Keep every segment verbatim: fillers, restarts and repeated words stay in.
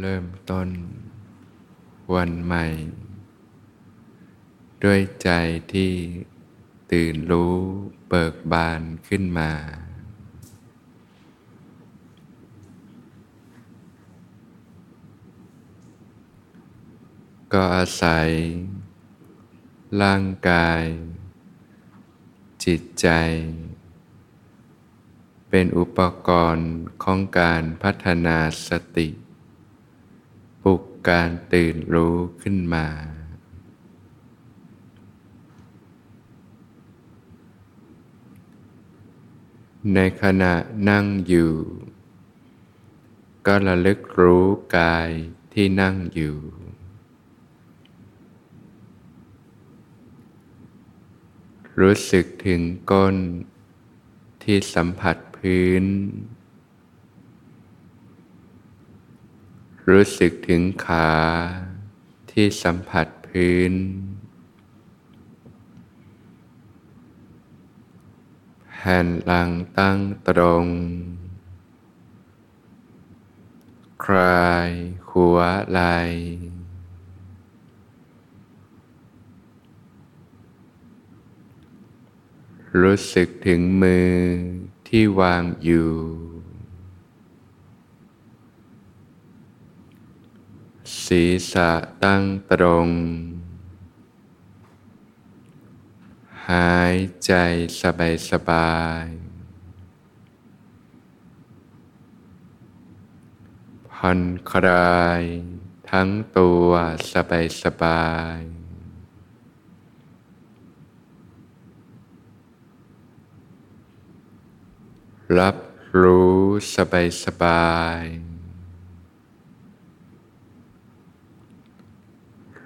เริ่มต้นวันใหม่ด้วยใจที่ตื่นรู้เบิกบานขึ้นมาก็อาศัยร่างกายจิตใจเป็นอุปกรณ์ของการพัฒนาสติปลุกการตื่นรู้ขึ้นมาในขณะนั่งอยู่ก็ระลึกรู้กายที่นั่งอยู่รู้สึกถึงก้นที่สัมผัสพื้นรู้สึกถึงขาที่สัมผัสพื้นแผ่นหลังตั้งตรงคลายหัวไหล่รู้สึกถึงมือที่วางอยู่ศีรษะตั้งตรงหายใจสบายสบายผ่อนคลายทั้งตัวสบายสบายรับรู้สบายสบาย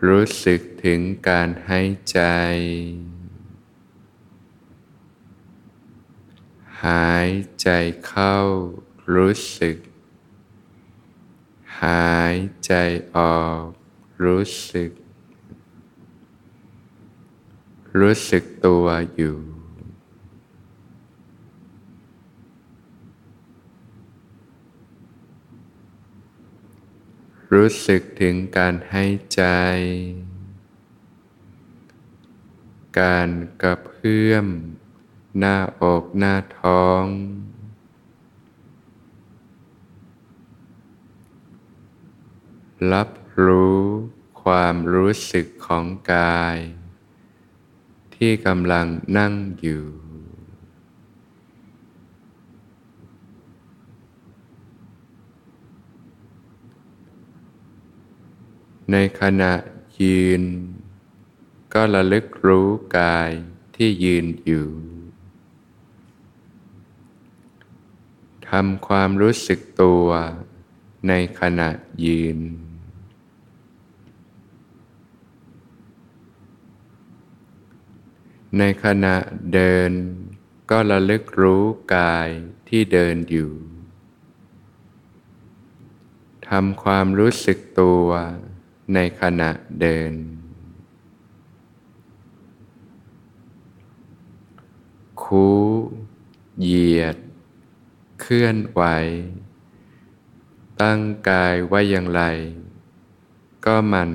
รู้สึกถึงการหายใจหายใจเข้ารู้สึกหายใจออกรู้สึกรู้สึกตัวอยู่รู้สึกถึงการหายใจการกระเพื่อมหน้าอกหน้าท้องรับรู้ความรู้สึกของกายที่กำลังนั่งอยู่ในขณะยืนก็ระลึกรู้กายที่ยืนอยู่ทำความรู้สึกตัวในขณะยืนในขณะเดินก็ระลึกรู้กายที่เดินอยู่ทำความรู้สึกตัวในขณะเดินคู้เหยียดเคลื่อนไหวตั้งกายไว้อย่างไรก็มัน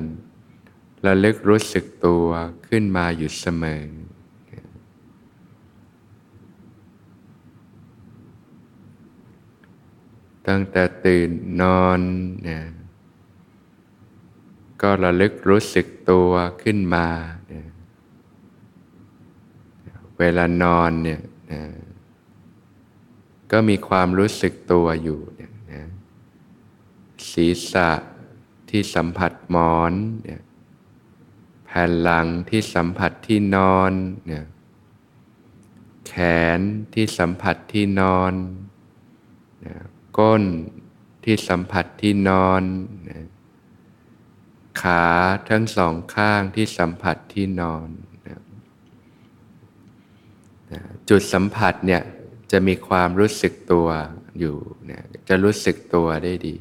ระลึกรู้สึกตัวขึ้นมาอยู่เสมอตั้งแต่ตื่นนอนเนี่ยก็ระลึกรู้สึกตัวขึ้นมาเวลานอนเนี่ยก็มีความรู้สึกตัวอยู่นะศีรษะที่สัมผัสหมอนแผ่นหลังที่สัมผัสที่นอนเนี่ยแขนที่สัมผัสที่นอนก้นที่สัมผัสที่นอนขาทั้งสองข้างที่สัมผัสที่นอนจุดสัมผัสเนี่ยจะมีความรู้สึกตัวอยู่เนี่ยจะรู้สึกตัวได้ดี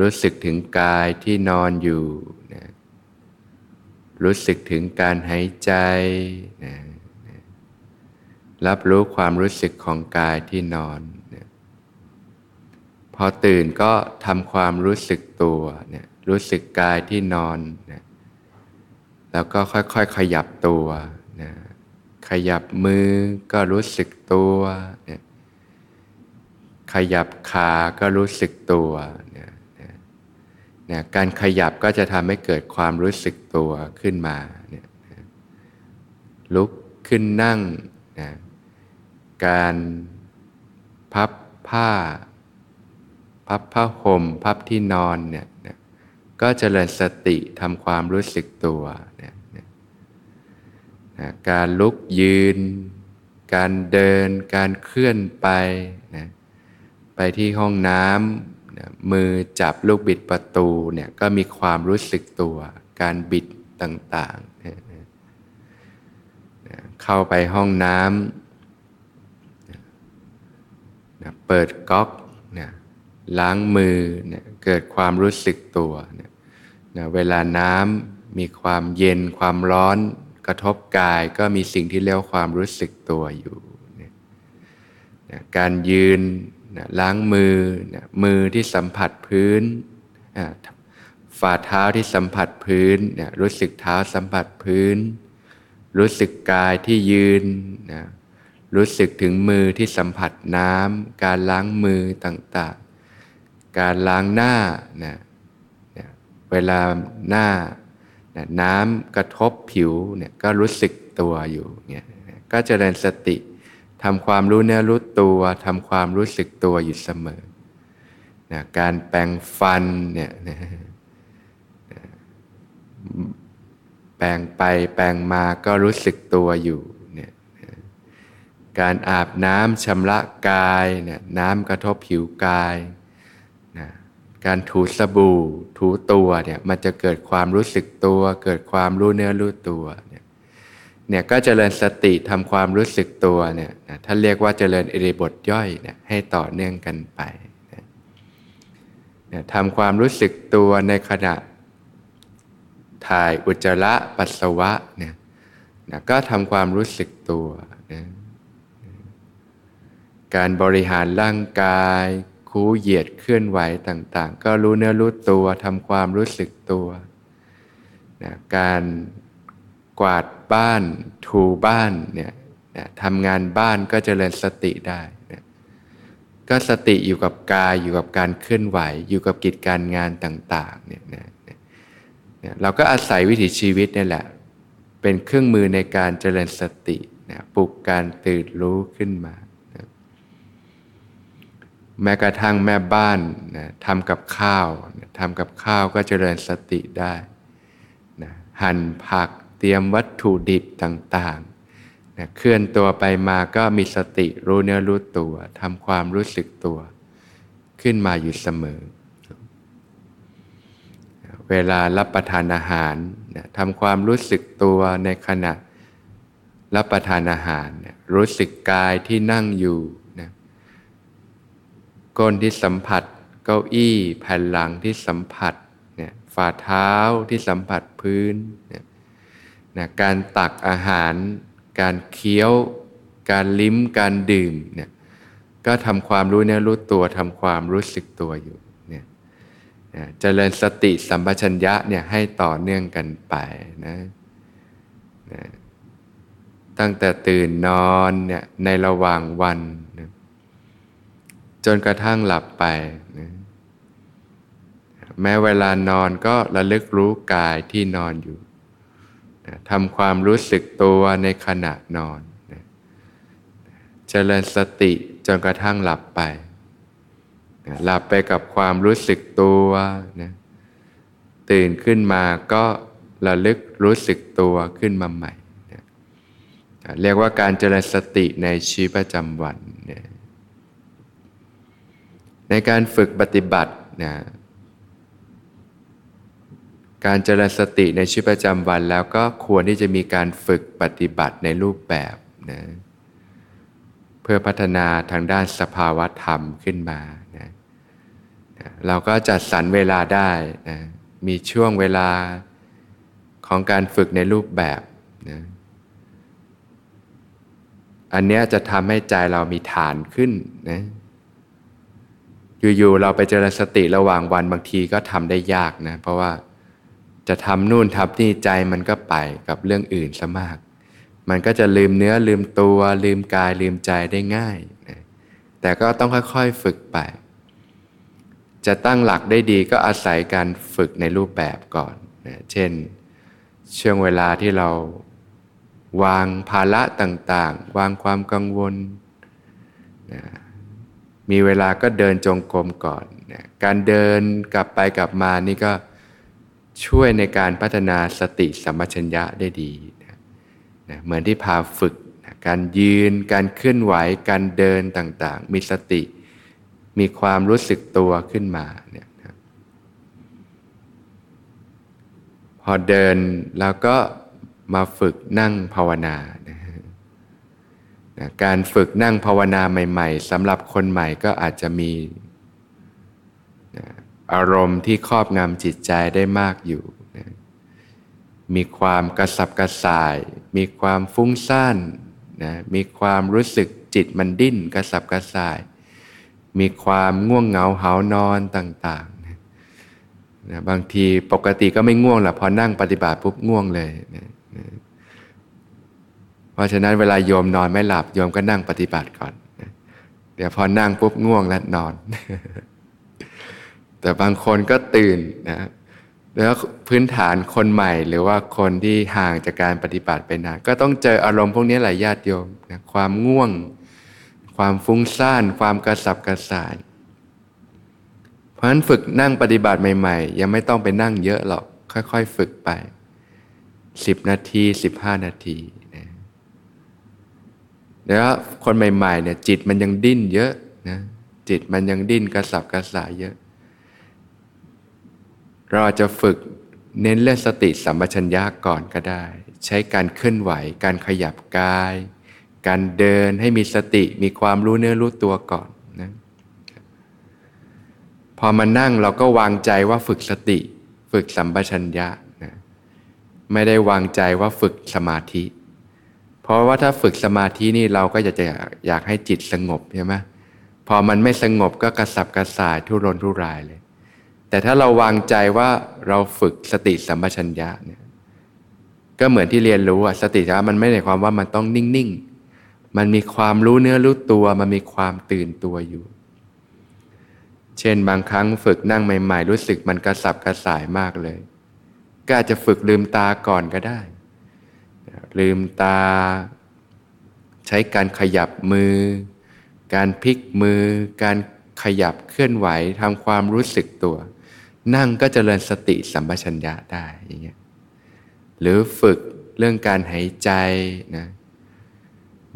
รู้สึกถึงกายที่นอนอยู่รู้สึกถึงการหายใจรับรู้ความรู้สึกของกายที่นอน พอตื่นก็ทำความรู้สึกตัวเนี่ยรู้สึกกายที่นอนนะแล้วก็ค่อยๆขยับตัวนะขยับมือก็รู้สึกตัวนะขยับขาก็รู้สึกตัวนะนะนะการขยับก็จะทำให้เกิดความรู้สึกตัวขึ้นมานะนะลุกขึ้นนั่งนะการพับผ้าพับผ้าห่มพับที่นอนเนี่ยนะก็เจริญสติทำความรู้สึกตัวนะนะนะการลุกยืนการเดินการเคลื่อนไปนะไปที่ห้องน้ำนะมือจับลูกบิดประตูเนี่ยก็มีความรู้สึกตัวการบิดต่างๆนะนะนะเข้าไปห้องน้ำนะนะเปิดก๊อกนะล้างมือเนี่ยเกิดความรู้สึกตัวเนี่ยนะเวลาน้ำมีความเย็นความร้อนกระทบกายก็มีสิ่งที่เรียกความรู้สึกตัวอยู่เนี่ยนะการยืนนะล้างมือนะมือที่สัมผัสพื้นนะฝ่าเท้าที่สัมผัสพื้นนะรู้สึกเท้าสัมผัสพื้นรู้สึกกายที่ยืนนะรู้สึกถึงมือที่สัมผัสน้ำการล้างมือต่างๆการล้างหน้านะนะเวลาหน้านะน้ำกระทบผิวเนี่ยก็รู้สึกตัวอยู่เนี่ยนะก็เจริญสติทำความรู้เนื้อรู้ตัวทำความรู้สึกตัวอยู่เสมอนะการแปรงฟันเนี่ยนะนะแปรงไปแปรงมาก็รู้สึกตัวอยู่เนี่ยนะการอาบน้ำชำระกายเนี่ยน้ำกระทบผิวกายนะการถูสบู่ถูตัวเนี่ยมันจะเกิดความรู้สึกตัวเกิดความรู้เนื้อรู้ตัวเนี่ยเนี่ยก็เจริญสติทำความรู้สึกตัวเนี่ยนะท่านเรียกว่าเจริญอิริยาบถย่อยเนี่ยให้ต่อเนื่องกันไปนะนะทำความรู้สึกตัวในขณะถ่ายอุจจาระปัสสาวะเนี่ยนะก็ทำความรู้สึกตัวนะการบริหารร่างกายคูเหยียดเคลื่อนไหวต่างๆก็รู้เนื้อรู้ตัวทำความรู้สึกตัวนะการกวาดบ้านถูบ้านเนี่ยนะทำงานบ้านก็เจริญสติได้นะก็สติอยู่กับกายอยู่กับการเคลื่อนไหวอยู่กับกิจการงานต่างๆเนี่ยนะนะนะเราก็อาศัยวิถีชีวิตนี่แหละเป็นเครื่องมือในการเจริญสตินะปลุกการตื่นรู้ขึ้นมาแม้กระทั่งแม่บ้านนะทำกับข้าวนะทำกับข้าวก็เจริญสติได้นะหั่นผักเตรียมวัตถุดิบต่างๆนะเคลื่อนตัวไปมาก็มีสติรู้เนื้อรู้ตัวทำความรู้สึกตัวขึ้นมาอยู่เสมอนะเวลารับประทานอาหารนะทำความรู้สึกตัวในขณะรับประทานอาหารนะรู้สึกกายที่นั่งอยู่ก้นที่สัมผัสเก้าอี้แผ่นหลังที่สัมผัสเนี่ยฝ่าเท้าที่สัมผัสพื้นเนี่ยนะการตักอาหารการเคี้ยวการลิ้มการดื่มเนี่ยก็ทำความรู้เนื้อรู้ตัวทำความรู้สึกตัวอยู่เนี่ยนะเจริญสติสัมปชัญญะเนี่ยให้ต่อเนื่องกันไปนะนะตั้งแต่ตื่นนอนเนี่ยในระหว่างวันนะจนกระทั่งหลับไปนะแม้เวลานอนก็ระลึกรู้กายที่นอนอยู่นะทำความรู้สึกตัวในขณะนอนนะเจริญสติจนกระทั่งหลับไปนะหลับไปกับความรู้สึกตัวนะตื่นขึ้นมาก็ระลึกรู้สึกตัวขึ้นมาใหม่นะเรียกว่าการเจริญสติในชีวิตประจำวันนะในการฝึกปฏิบัตินะการเจริญสติในชีวิตประจำวันแล้วก็ควรที่จะมีการฝึกปฏิบัติในรูปแบบนะเพื่อพัฒนาทางด้านสภาวะธรรมขึ้นมานะนะเราก็จัดสรรเวลาได้นะมีช่วงเวลาของการฝึกในรูปแบบนะอันเนี้ยจะทำให้ใจเรามีฐานขึ้นนะ อยู่ๆเราไปเจริญสติระหว่างวันบางทีก็ทำได้ยากนะเพราะว่าจะทำนู่นทำนี่ใจมันก็ไปกับเรื่องอื่นซะมากมันก็จะลืมเนื้อลืมตัวลืมกายลืมใจได้ง่ายนะแต่ก็ต้องค่อยๆฝึกไปจะตั้งหลักได้ดีก็อาศัยการฝึกในรูปแบบก่อนนะเช่นช่วงเวลาที่เราวางภาระต่างๆวางความกังวลนะมีเวลาก็เดินจงกรมก่อนนะการเดินกลับไปกลับมานี่ก็ช่วยในการพัฒนาสติสัมปชัญญะได้ดีนะนะเหมือนที่พาฝึกนะการยืนการเคลื่อนไหวการเดินต่างๆมีสติมีความรู้สึกตัวขึ้นมาเนี่ยนะพอเดินแล้วก็มาฝึกนั่งภาวนานะนะการฝึกนั่งภาวนาใหม่ๆสำหรับคนใหม่ก็อาจจะมีนะอารมณ์ที่ครอบงำจิตใจได้มากอยู่นะมีความกระสับกระส่ายมีความฟุ้งซ่านนะมีความรู้สึกจิตมันดิ้นกระสับกระส่ายมีความง่วงเหงาหาวนอนต่างๆนะนะบางทีปกติก็ไม่ง่วงหรอกพอนั่งปฏิบัติปุ๊บง่วงเลยนะนะเพราะฉะนั้นเวลาโยมนอนไม่หลับโยมก็นั่งปฏิบัติก่อนนะเดี๋ยวพอนั่งปุ๊บง่วงแล้วนอน แต่บางคนก็ตื่นนะแล้วพื้นฐานคนใหม่หรือว่าคนที่ห่างจากการปฏิบัติไปนานก็ต้องเจออารมณ์พวกนี้หลายญาติโยมนะความง่วงความฟุ้งซ่านความกระสับกระส่ายเพราะฉะนั้นฝึกนั่งปฏิบัติใหม่ๆยังไม่ต้องไปนั่งเยอะหรอกค่อยๆฝึกไปสิบนาทีสิบห้านาทีนะแล้วคนใหม่ๆเนี่ยจิตมันยังดิ้นเยอะนะจิตมันยังดิ้นกระสับกระส่ายเยอะเราจะฝึกเน้นเรื่องสติสัมปชัญญะก่อนก็ได้ใช้การเคลื่อนไหวการขยับกายการเดินให้มีสติมีความรู้เนื้อรู้ตัวก่อนนะพอมานั่งเราก็วางใจว่าฝึกสติฝึกสัมปชัญญะนะไม่ได้วางใจว่าฝึกสมาธิเพราะว่าถ้าฝึกสมาธินี่เราก็อยากจะอยากให้จิตสงบใช่ไหมพอมันไม่สงบก็กระสับกระส่ายทุรนทุรายเลยแต่ถ้าเราวางใจว่าเราฝึกสติสัมปชัญญะเนี่ยก็เหมือนที่เรียนรู้อะสติสัมปชัญญะมันไม่ได้ความว่ามันต้องนิ่งๆมันมีความรู้เนื้อรู้ตัวมันมีความตื่นตัวอยู่เช่นบางครั้งฝึกนั่งใหม่ๆรู้สึกมันกระสับกระส่ายมากเลยก็อาจจะฝึกลืมตาก่อนก็ได้ลืมตาใช้การขยับมือการพลิกมือการขยับเคลื่อนไหวทำความรู้สึกตัวนั่งก็เจริญสติสัมปชัญญะได้อย่างเงี้ยหรือฝึกเรื่องการหายใจนะ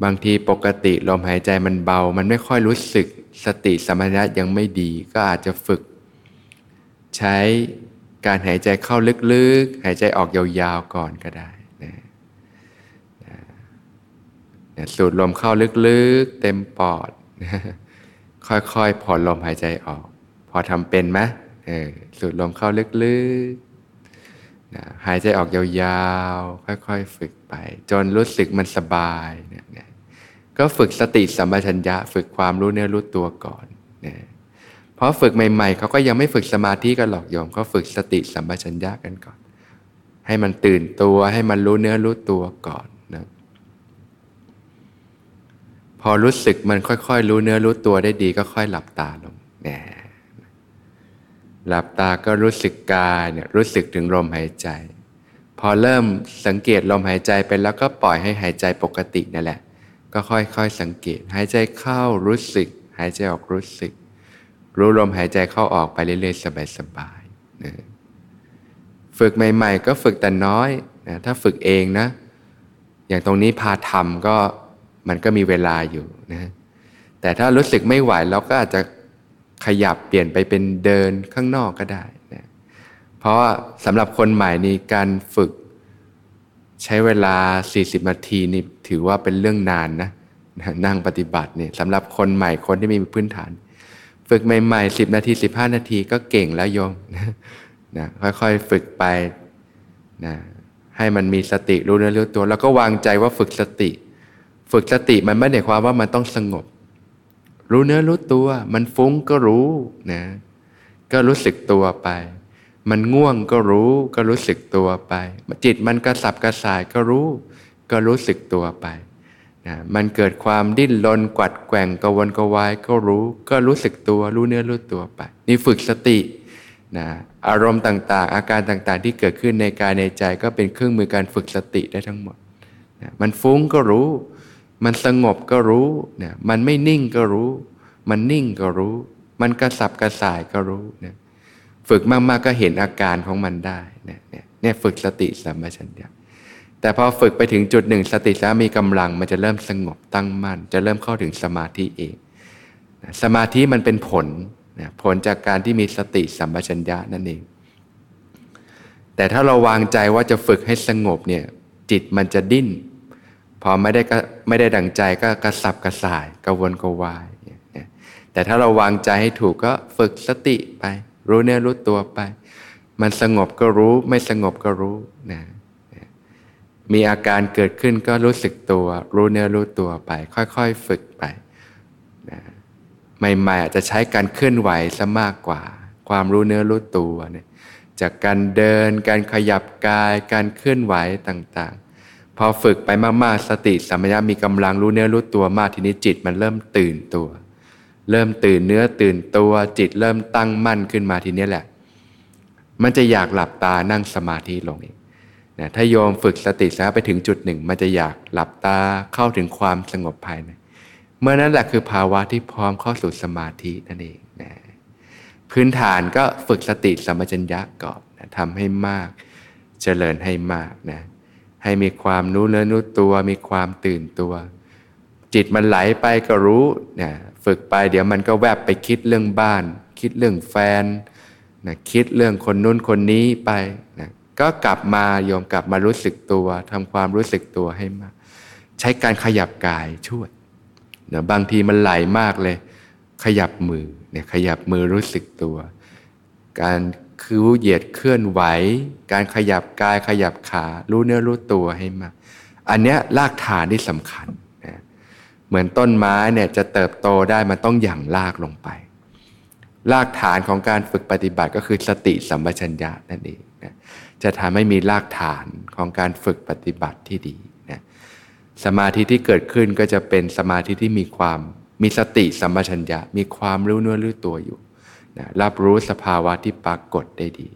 บางทีปกติลมหายใจมันเบามันไม่ค่อยรู้สึกสติสัมปชัญญะยังไม่ดีก็อาจจะฝึกใช้การหายใจเข้าลึกๆหายใจออกยาวๆก่อนก็ได้นะนะสูดลมเข้าลึกๆเต็มปอดนะค่อยๆผ่อนลมหายใจออกพอทำเป็นไหมเออสูดลมเข้าลึกๆนะหายใจออกยาวๆค่อยๆฝึกไปจนรู้สึกมันสบายเนี่ยนะก็ฝึกสติสัมปชัญญะฝึกความรู้เนื้อรู้ตัวก่อนนะเพราะฝึกใหม่ๆเขาก็ยังไม่ฝึกสมาธิกันหรอกโยมก็ฝึกสติสัมปชัญญะกันก่อนให้มันตื่นตัวให้มันรู้เนื้อรู้ตัวก่อนนะพอรู้สึกมันค่อยๆรู้เนื้อรู้ตัวได้ดีก็ค่อยหลับตาลงนะหลับตาก็รู้สึกกายเนี่ยรู้สึกถึงลมหายใจพอเริ่มสังเกตลมหายใจไปแล้วก็ปล่อยให้หายใจปกตินั่นแหละก็ค่อยๆสังเกตหายใจเข้ารู้สึกหายใจออกรู้สึกรู้ลมหายใจเข้าออกไปเรื่อยๆสบายๆนะฝึกใหม่ๆก็ฝึกแต่น้อยนะถ้าฝึกเองนะอย่างตรงนี้พาทำก็มันก็มีเวลาอยู่นะแต่ถ้ารู้สึกไม่ไหวเราก็อาจจะขยับเปลี่ยนไปเป็นเดินข้างนอกก็ได้นะเพราะสำหรับคนใหม่นี่การฝึกใช้เวลาสี่สิบนาทีนี่ถือว่าเป็นเรื่องนานนะนั่งปฏิบัติเนี่ยสำหรับคนใหม่คนที่ไม่มีพื้นฐานฝึกใหม่ๆสิบนาทีสิบห้านาทีก็เก่งแล้วโยมนะนะค่อยๆฝึกไปนะให้มันมีสติรู้เนื้อรู้ตัวแล้วก็วางใจว่าฝึกสติฝึกสติมันไม่ได้ความว่ามันต้องสงบ รู้เนื้อรู้ตัวมันฟุ้งก็รู้นะก็รู้สึกตัวไปมันง่วงก็รู้ก็รู้สึกตัวไปจิตมันกระสับกระส่ายก็รู้ก็รู้สึกตัวไปนะมันเกิดความดิ้นรนกวัดแกว่งกวนกวายก็รู้ก็รู้สึกตัวรู้เนื้อรู้ตัวไปนี่ฝึกสตินะอารมณ์ต่างๆอาการต่างๆที่เกิดขึ้นในกายในใจก็เป็นเครื่องมือการฝึกสติได้ทั้งหมดนะมันฟุ้งก็รู้มันสงบก็รู้นะมันไม่นิ่งก็รู้มันนิ่งก็รู้มันกระสับกระส่ายก็รู้นะฝึกมากๆก็เห็นอาการของมันได้นะเนี่ยเนี่ยฝึกสติสัมปชัญญะแต่พอฝึกไปถึงจุดหนึ่งสติจะมีกำลังมันจะเริ่มสงบตั้งมั่นจะเริ่มเข้าถึงสมาธิเองนะสมาธิมันเป็นผลนะผลจากการที่มีสติสัมปชัญญะนั่นเองแต่ถ้าเราวางใจว่าจะฝึกให้สงบเนี่ยจิตมันจะดิ้นพอไม่ได้ก็ไม่ได้ดั่งใจก็กระสับกระส่ายกระวนกระวายแต่ถ้าเราวางใจให้ถูกก็ฝึกสติไปรู้เนื้อรู้ตัวไปมันสงบก็รู้ไม่สงบก็รู้นะมีอาการเกิดขึ้นก็รู้สึกตัวรู้เนื้อรู้ตัวไปค่อยๆฝึกไปนะใหม่ๆอาจจะใช้การเคลื่อนไหวซะมากกว่าความรู้เนื้อรู้ตัวเนี่ยจากการเดินการขยับกายการเคลื่อนไหวต่างๆพอฝึกไปมากๆสติสัมปชัญญะมีกำลังรู้เนื้อรู้ตัวมากทีนี้จิตมันเริ่มตื่นตัวเริ่มตื่นเนื้อตื่นตัวจิตเริ่มตั้งมั่นขึ้นมาทีนี้แหละมันจะอยากหลับตานั่งสมาธิลงเองนะถ้าโยมฝึกสติสัมปชัญญะไปถึงจุดหนึ่งมันจะอยากหลับตาเข้าถึงความสงบภายในเมื่อนั้นแหละคือภาวะที่พร้อมเข้าสู่สมาธินั่นเองนะพื้นฐานก็ฝึกสติสัมปชัญญะก่อนนะทำให้มากเจริญให้มากนะให้มีความรู้เนื้อรู้ตัวมีความตื่นตัวจิตมันไหลไปก็รู้นะฝึกไปเดี๋ยวมันก็แวบไปคิดเรื่องบ้านคิดเรื่องแฟนนะคิดเรื่องคนนู้นคนนี้ไปนะก็กลับมาโยมกลับมารู้สึกตัวทำความรู้สึกตัวให้มากใช้การขยับกายช่วยนะบางทีมันไหลมากเลยขยับมือเนี่ยขยับมือรู้สึกตัวการคืบเหยียดเคลื่อนไหวการขยับกายขยับขารู้เนื้อรู้ตัวให้มากอันเนี้ยรากฐานที่สำคัญนะเหมือนต้นไม้เนี่ยจะเติบโตได้มันต้องหยั่งรากลงไปรากฐานของการฝึกปฏิบัติก็คือสติสัมปชัญญะนั่นเองนะจะทำให้มีรากฐานของการฝึกปฏิบัติที่ดีนะสมาธิที่เกิดขึ้นก็จะเป็นสมาธิที่มีความมีสติสัมปชัญญะมีความรู้เนื้อรู้ตัวอยู่นะรับรู้สภาวะที่ปรากฏได้ดี